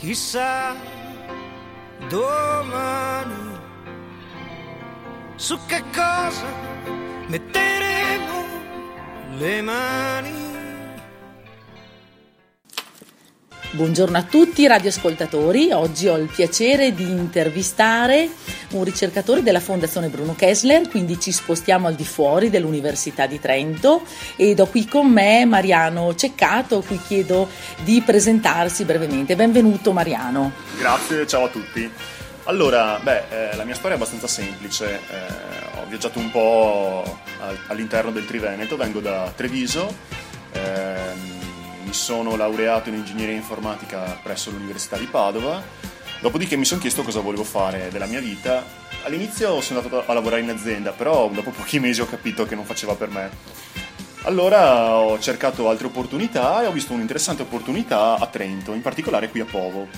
Chissà domani su che cosa metteremo le mani. Buongiorno a tutti radioascoltatori, oggi ho il piacere di intervistare un ricercatore della Fondazione Bruno Kessler, quindi ci spostiamo al di fuori dell'Università di Trento ed ho qui con me Mariano Ceccato, a cui chiedo di presentarsi brevemente. Benvenuto Mariano. Grazie, ciao a tutti. Allora, la mia storia è abbastanza semplice, ho viaggiato un po' all'interno del Triveneto, vengo da Treviso, mi sono laureato in ingegneria informatica presso l'Università di Padova, dopodiché mi sono chiesto cosa volevo fare della mia vita. All'inizio sono andato a lavorare in azienda, però dopo pochi mesi ho capito che non faceva per me. Allora ho cercato altre opportunità e ho visto un'interessante opportunità a Trento, in particolare qui a Povo.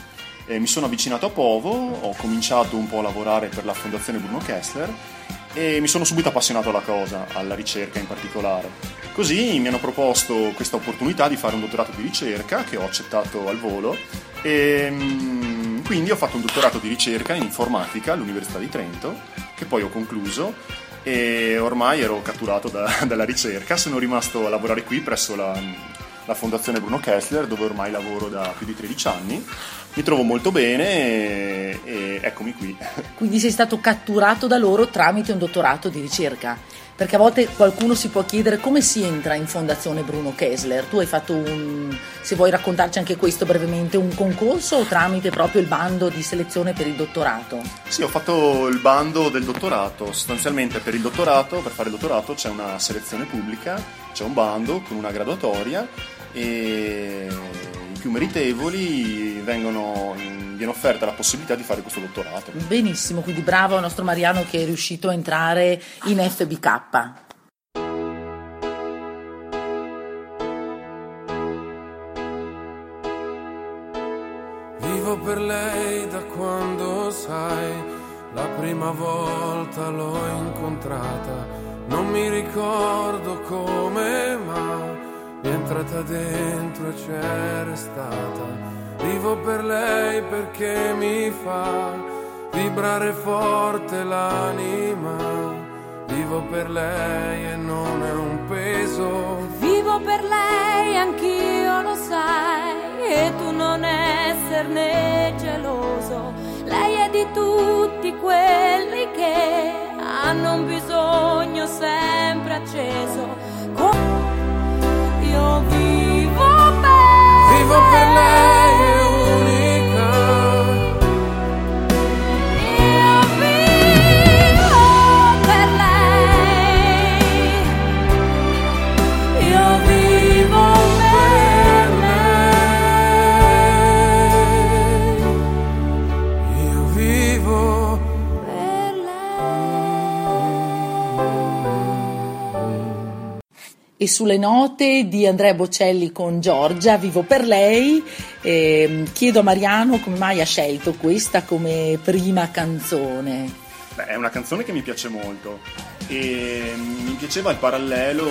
E mi sono avvicinato a Povo, ho cominciato un po' a lavorare per la Fondazione Bruno Kessler e mi sono subito appassionato alla cosa, alla ricerca in particolare. Così mi hanno proposto questa opportunità di fare un dottorato di ricerca che ho accettato al volo e quindi ho fatto un dottorato di ricerca in informatica all'Università di Trento che poi ho concluso e ormai ero catturato dalla ricerca. Sono rimasto a lavorare qui presso la Fondazione Bruno Kessler, dove ormai lavoro da più di 13 anni. Mi trovo molto bene e eccomi qui. Quindi sei stato catturato da loro tramite un dottorato di ricerca, perché a volte qualcuno si può chiedere come si entra in Fondazione Bruno Kessler. Tu hai fatto se vuoi raccontarci anche questo brevemente, un concorso o tramite proprio il bando di selezione per il dottorato? Sì, ho fatto il bando del dottorato, sostanzialmente per fare il dottorato c'è una selezione pubblica, c'è un bando con una graduatoria e più meritevoli viene offerta la possibilità di fare questo dottorato. Benissimo, quindi bravo al nostro Mariano che è riuscito a entrare in FBK. Vivo per lei da quando, sai, la prima volta l'ho incontrata, non mi ricordo come, ma è entrata dentro e c'è restata. Vivo per lei perché mi fa vibrare forte l'anima. Vivo per lei e non è un peso. Vivo per lei, anch'io lo sai, e tu non esserne geloso. Lei è di tutti quelli che hanno un bisogno sempre acceso. Io vivo per lei, è unica. Io vivo per lei. Io vivo per lei. Io vivo per lei. E sulle note di Andrea Bocelli con Giorgia, vivo per lei, chiedo a Mariano come mai ha scelto questa come prima canzone. È una canzone che mi piace molto e mi piaceva il parallelo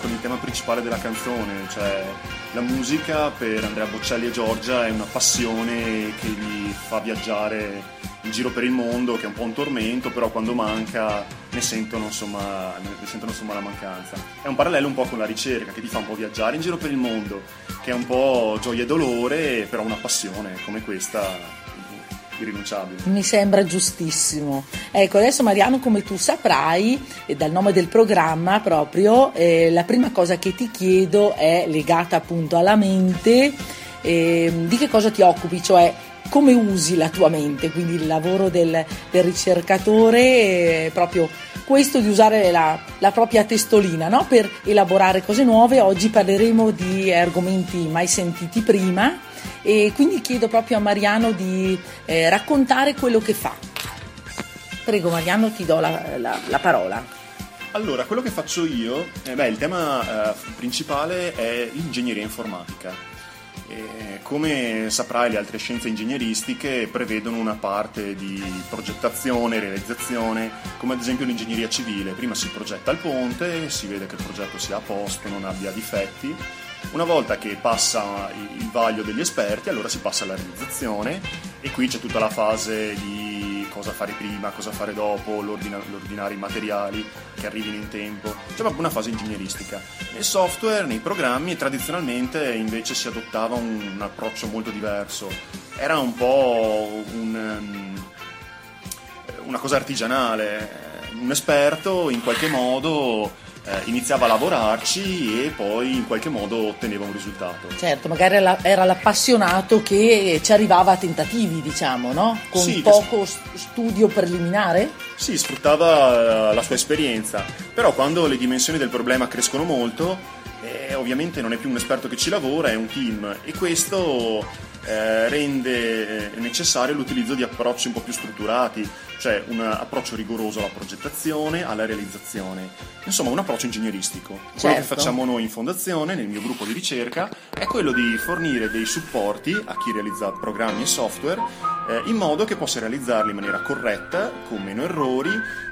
con il tema principale della canzone, cioè la musica per Andrea Bocelli e Giorgia è una passione che li fa viaggiare in giro per il mondo, che è un po' un tormento, però quando manca ne sentono insomma la mancanza. È un parallelo un po' con la ricerca che ti fa un po' viaggiare in giro per il mondo, che è un po' gioia e dolore, però una passione come questa irrinunciabile. Mi sembra giustissimo. Ecco, adesso Mariano, come tu saprai dal nome del programma proprio, la prima cosa che ti chiedo è legata appunto alla mente, di che cosa ti occupi, cioè come usi la tua mente, quindi il lavoro del ricercatore è proprio questo di usare la propria testolina, no? Per elaborare cose nuove. Oggi parleremo di argomenti mai sentiti prima e quindi chiedo proprio a Mariano di raccontare quello che fa. Prego Mariano, ti do la parola. Allora, quello che faccio io, il tema principale è l'ingegneria informatica. E come saprai le altre scienze ingegneristiche prevedono una parte di progettazione, realizzazione, come ad esempio l'ingegneria civile. Prima si progetta il ponte, si vede che il progetto sia a posto, non abbia difetti, Una volta che passa il vaglio degli esperti, allora si passa alla realizzazione, e qui c'è tutta la fase di cosa fare prima, cosa fare dopo, l'ordinare i materiali che arrivino in tempo. C'è proprio una fase ingegneristica. Nel software, nei programmi, tradizionalmente invece si adottava un approccio molto diverso. Era un po' una cosa artigianale. Un esperto in qualche modo iniziava a lavorarci e poi in qualche modo otteneva un risultato. Certo, magari era l'appassionato che ci arrivava a tentativi, diciamo, no? Con sì, poco studio preliminare? Sì, sfruttava la sua esperienza, però quando le dimensioni del problema crescono molto, ovviamente non è più un esperto che ci lavora, è un team, e questo rende necessario l'utilizzo di approcci un po' più strutturati, cioè un approccio rigoroso alla progettazione, alla realizzazione, insomma un approccio ingegneristico. Certo. Quello che facciamo noi in fondazione, nel mio gruppo di ricerca, è quello di fornire dei supporti a chi realizza programmi e software in modo che possa realizzarli in maniera corretta, con meno errori,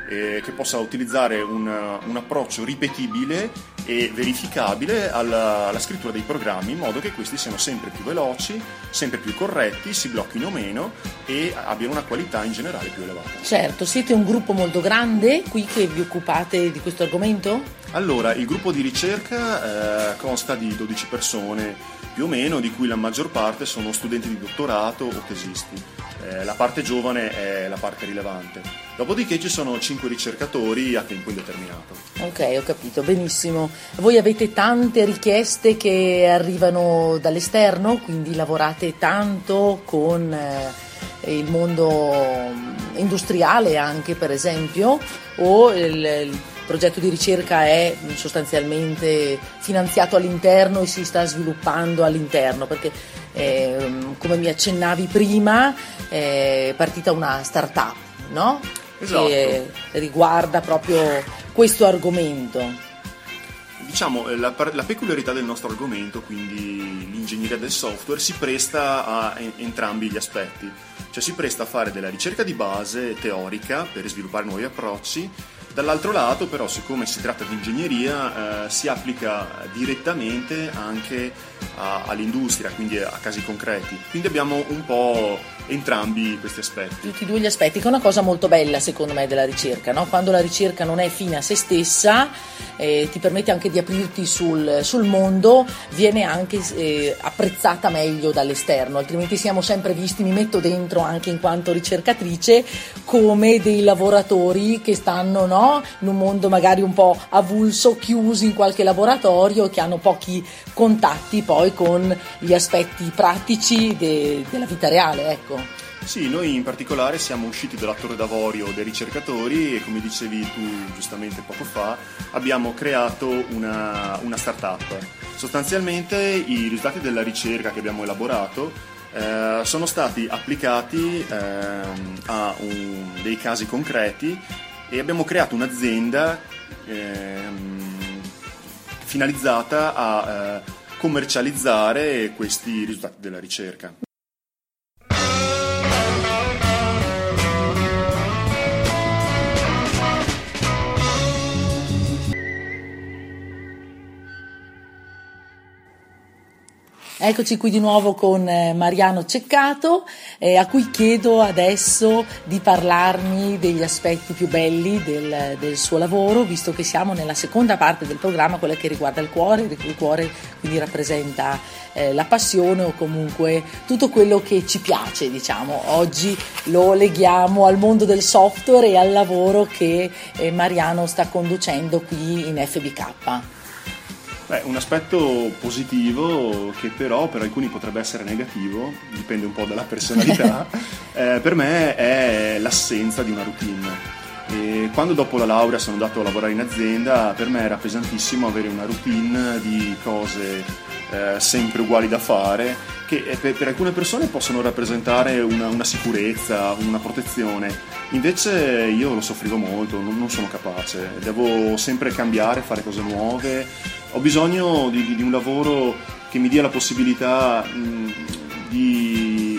che possa utilizzare un approccio ripetibile e verificabile alla scrittura dei programmi, in modo che questi siano sempre più veloci, sempre più corretti, si blocchino meno e abbiano una qualità in generale più elevata. Certo, siete un gruppo molto grande qui che vi occupate di questo argomento? Allora, il gruppo di ricerca consta di 12 persone più o meno, di cui la maggior parte sono studenti di dottorato o tesisti. La parte giovane è la parte rilevante. Dopodiché ci sono 5 ricercatori a tempo indeterminato. Ok, ho capito, benissimo. Voi avete tante richieste che arrivano dall'esterno, quindi lavorate tanto con il mondo industriale anche, per esempio, o il progetto di ricerca è sostanzialmente finanziato all'interno e si sta sviluppando all'interno, perché come mi accennavi prima è partita una start-up, no? Esatto. Che riguarda proprio questo argomento. Diciamo, la peculiarità del nostro argomento, quindi l'ingegneria del software, si presta a entrambi gli aspetti, cioè si presta a fare della ricerca di base teorica per sviluppare nuovi approcci. Dall'altro lato però, siccome si tratta di ingegneria, si applica direttamente anche all'industria, quindi a casi concreti. Quindi abbiamo un po' entrambi questi aspetti. Tutti e due gli aspetti, che è una cosa molto bella secondo me della ricerca, no? Quando la ricerca non è fine a se stessa, ti permette anche di aprirti sul mondo, viene anche apprezzata meglio dall'esterno, altrimenti siamo sempre visti, mi metto dentro anche in quanto ricercatrice, come dei lavoratori che stanno, no? In un mondo magari un po' avulso, chiusi in qualche laboratorio, che hanno pochi contatti poi con gli aspetti pratici della vita reale, ecco. Sì, noi in particolare siamo usciti dalla torre d'avorio dei ricercatori e, come dicevi tu giustamente poco fa, abbiamo creato una start-up. Sostanzialmente i risultati della ricerca che abbiamo elaborato sono stati applicati a dei casi concreti, e abbiamo creato un'azienda finalizzata a commercializzare questi risultati della ricerca. Eccoci qui di nuovo con Mariano Ceccato, a cui chiedo adesso di parlarmi degli aspetti più belli del suo lavoro, visto che siamo nella seconda parte del programma, quella che riguarda il cuore. Il cuore quindi rappresenta la passione, o comunque tutto quello che ci piace, diciamo. Oggi lo leghiamo al mondo del software e al lavoro che Mariano sta conducendo qui in FBK. Beh, un aspetto positivo che però per alcuni potrebbe essere negativo, dipende un po' dalla personalità, per me è l'assenza di una routine. E quando dopo la laurea sono andato a lavorare in azienda, per me era pesantissimo avere una routine di cose sempre uguali da fare, che per alcune persone possono rappresentare una sicurezza, una protezione. Invece io lo soffrivo molto, non sono capace, devo sempre cambiare, fare cose nuove. Ho bisogno di un lavoro che mi dia la possibilità di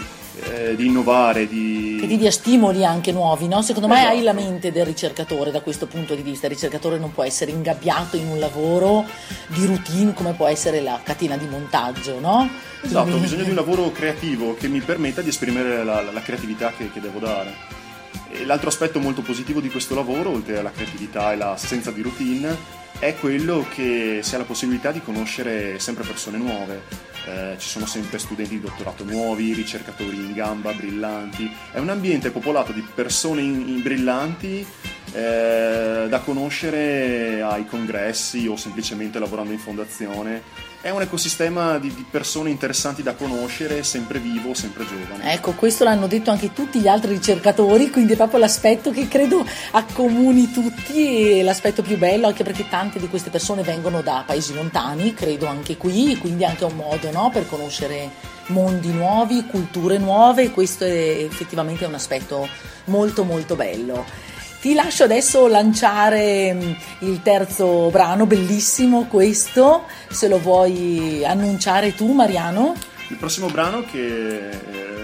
innovare, di che ti dia stimoli anche nuovi, no? Secondo me hai la mente del ricercatore da questo punto di vista. Il ricercatore non può essere ingabbiato in un lavoro di routine come può essere la catena di montaggio, no? Esatto, ho bisogno di un lavoro creativo che mi permetta di esprimere la creatività che devo dare. E l'altro aspetto molto positivo di questo lavoro, oltre alla creatività e l'assenza di routine, è quello che si ha la possibilità di conoscere sempre persone nuove. Ci sono sempre studenti di dottorato nuovi, ricercatori in gamba, brillanti. È un ambiente popolato di persone brillanti da conoscere ai congressi o semplicemente lavorando in fondazione. È un ecosistema di persone interessanti da conoscere, sempre vivo, sempre giovane. Ecco, questo l'hanno detto anche tutti gli altri ricercatori, quindi è proprio l'aspetto che credo accomuni tutti, e l'aspetto più bello, anche perché tante di queste persone vengono da paesi lontani, credo anche qui, quindi anche un modo, no, per conoscere mondi nuovi, culture nuove. Questo è effettivamente un aspetto molto molto bello. Ti lascio adesso lanciare il terzo brano, bellissimo questo, se lo vuoi annunciare tu, Mariano. Il prossimo brano che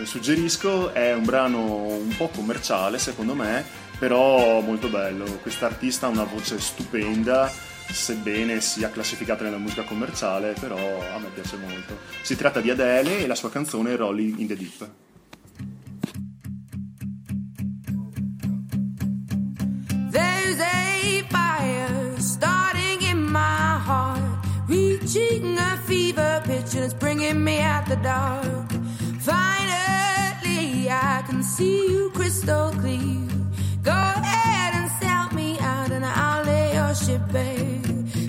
suggerisco è un brano un po' commerciale secondo me, però molto bello. Quest'artista ha una voce stupenda, sebbene sia classificata nella musica commerciale, però a me piace molto. Si tratta di Adele e la sua canzone Rolling in the Deep. Reaching a fever pitch and it's bringing me out the dark. Finally I can see you crystal clear. Go ahead and sell me out and I'll lay your ship bare.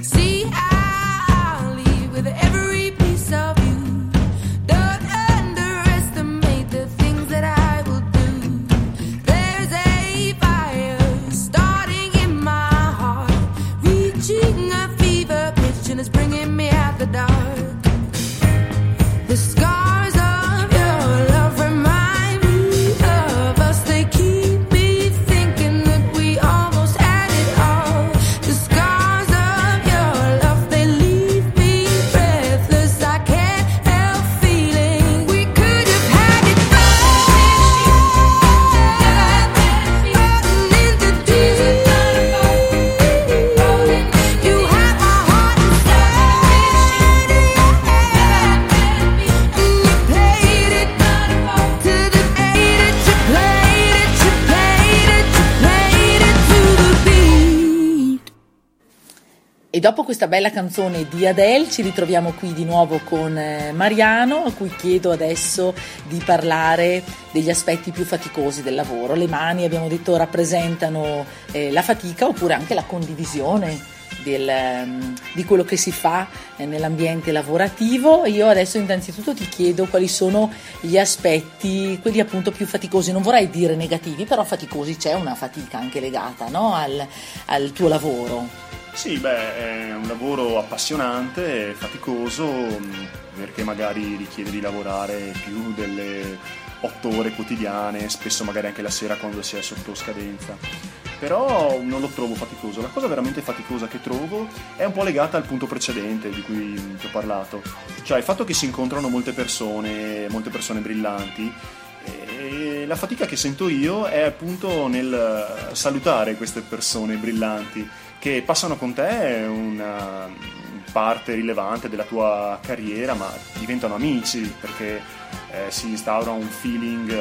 See, I'll leave with every piece of you. Don't underestimate the things that I will do. There's a fire starting in my heart, reaching a fever pitch and it's bringing me out the dark. The scars of your love remind me of us. They keep me thinking that we almost had it all. The scars of your love, they leave me breathless. I can't help feeling we could have had it all. In the deep, you had my heart inside, and you played it to the beat. It you played it, you played it, you played it to the beat. E dopo questa bella canzone di Adele ci ritroviamo qui di nuovo con Mariano, a cui chiedo adesso di parlare degli aspetti più faticosi del lavoro. Le mani, abbiamo detto, rappresentano la fatica oppure anche la condivisione di quello che si fa nell'ambiente lavorativo. Io adesso innanzitutto ti chiedo quali sono gli aspetti, quelli appunto più faticosi, non vorrei dire negativi, però faticosi, c'è una fatica anche legata, no, al tuo lavoro. Sì, beh, è un lavoro appassionante, faticoso, perché magari richiede di lavorare più delle 8 ore quotidiane, spesso magari anche la sera quando si è sotto scadenza. Però non lo trovo faticoso. La cosa veramente faticosa che trovo è un po' legata al punto precedente di cui ti ho parlato, cioè il fatto che si incontrano molte persone brillanti, e la fatica che sento io è appunto nel salutare queste persone brillanti che passano con te una parte rilevante della tua carriera, ma diventano amici perché si instaura un feeling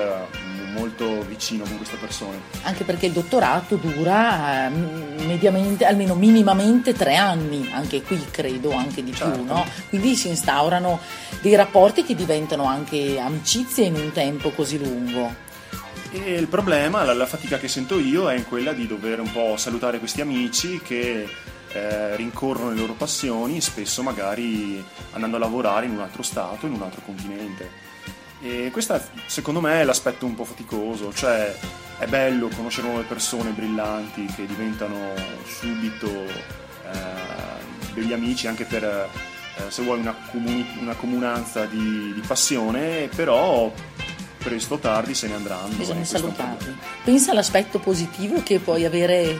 molto vicino con queste persone. Anche perché il dottorato dura mediamente, almeno minimamente 3 anni, anche qui credo anche di certo. Più, no? Quindi si instaurano dei rapporti che diventano anche amicizie in un tempo così lungo. E il problema, la fatica che sento io è in quella di dover un po' salutare questi amici che rincorrono le loro passioni, spesso magari andando a lavorare in un altro stato, in un altro continente. E questo secondo me è l'aspetto un po' faticoso, cioè è bello conoscere nuove persone brillanti che diventano subito degli amici, anche per se vuoi una comunanza di passione, però presto o tardi se ne andranno. Bisogna salutarli. Pensa all'aspetto positivo che puoi avere,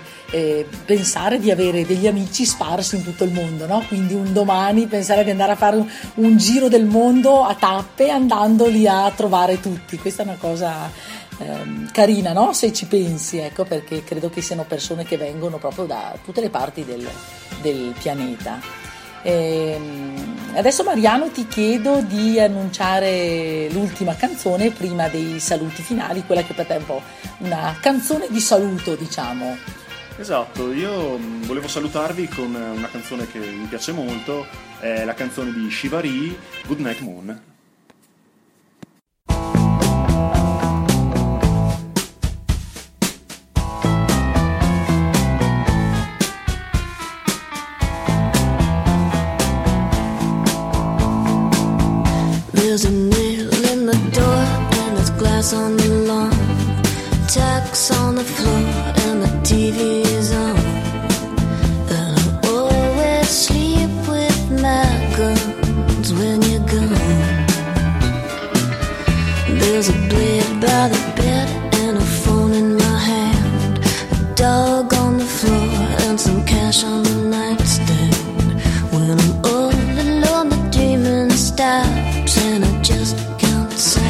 pensare di avere degli amici sparsi in tutto il mondo, no? Quindi un domani pensare di andare a fare un giro del mondo a tappe andandoli a trovare tutti. Questa è una cosa carina, no? Se ci pensi, ecco, perché credo che siano persone che vengono proprio da tutte le parti del pianeta. Adesso Mariano ti chiedo di annunciare l'ultima canzone prima dei saluti finali, quella che per te è un po' una canzone di saluto, diciamo. Esatto, io volevo salutarvi con una canzone che mi piace molto, è la canzone di Shivari, Goodnight Moon. There's a nail in the door and there's glass on the lawn, tacks on the floor and the TV is on. And I always sleep with my guns when you're gone. There's a blade by the bed and a phone in my hand, a dog on the floor and some cash on the nightstand. When I'm all alone the demons stop and I just can't say.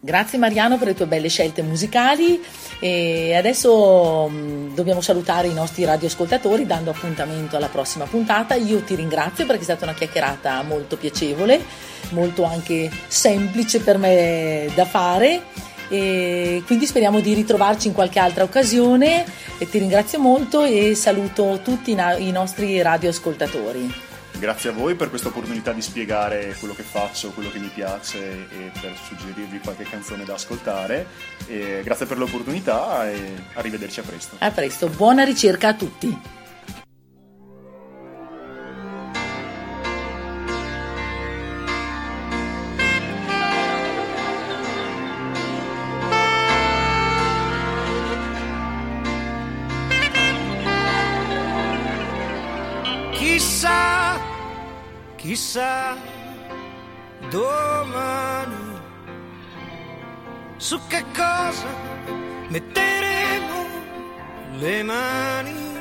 Grazie Mariano per le tue belle scelte musicali e adesso dobbiamo salutare i nostri radioascoltatori dando appuntamento alla prossima puntata. Io ti ringrazio perché è stata una chiacchierata molto piacevole, molto anche semplice per me da fare, e quindi speriamo di ritrovarci in qualche altra occasione e ti ringrazio molto e saluto tutti i nostri radioascoltatori. Grazie a voi per questa opportunità di spiegare quello che faccio, quello che mi piace e per suggerirvi qualche canzone da ascoltare, e grazie per l'opportunità e arrivederci a presto. A presto, buona ricerca a tutti. Chissà domani su che cosa metteremo le mani.